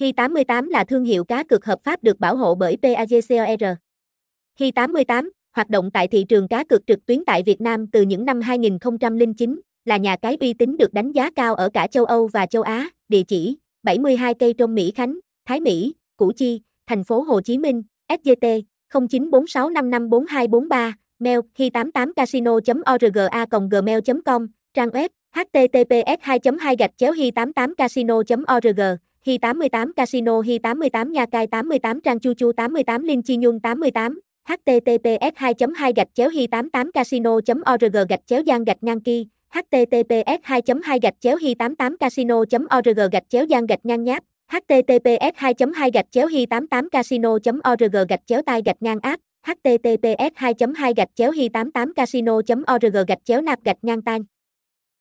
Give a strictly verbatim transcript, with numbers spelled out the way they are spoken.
Hi tám mươi tám là thương hiệu cá cược hợp pháp được bảo hộ bởi PAGCOR. Hi tám mươi tám, hoạt động tại thị trường cá cược trực tuyến tại Việt Nam từ những năm hai nghìn không trăm lẻ chín, là nhà cái uy tín được đánh giá cao ở cả châu Âu và châu Á. Địa chỉ: bảy mươi hai Cây Trôm Mỹ Khánh, Thái Mỹ, Củ Chi, Thành phố Hồ Chí Minh, ét giê tê không chín bốn sáu năm năm bốn hai bốn ba, mail hi tám mươi tám casino chấm org a còng gmail chấm com, trang web h t t p s hai chấm hai gạch chéo hi tám mươi tám casino chấm org. Hi tám mươi tám Casino Hi tám mươi tám Nha Cai tám mươi tám Trang Chu Chu tám mươi tám Linh Chi Nhung tám mươi tám h t t p s hai chấm hai gạch chéo hi tám mươi tám casino chấm org gạch chéo giang gạch ngang ki h t t p s hai chấm hai gạch chéo hi tám mươi tám casino chấm org gạch chéo giang gạch ngang nháp h t t p s hai chấm hai gạch chéo hi tám mươi tám casino chấm org gạch chéo tai gạch ngang app h t t p s hai chấm hai gạch chéo hi tám mươi tám casino chấm org gạch chéo nạp gạch ngang tan.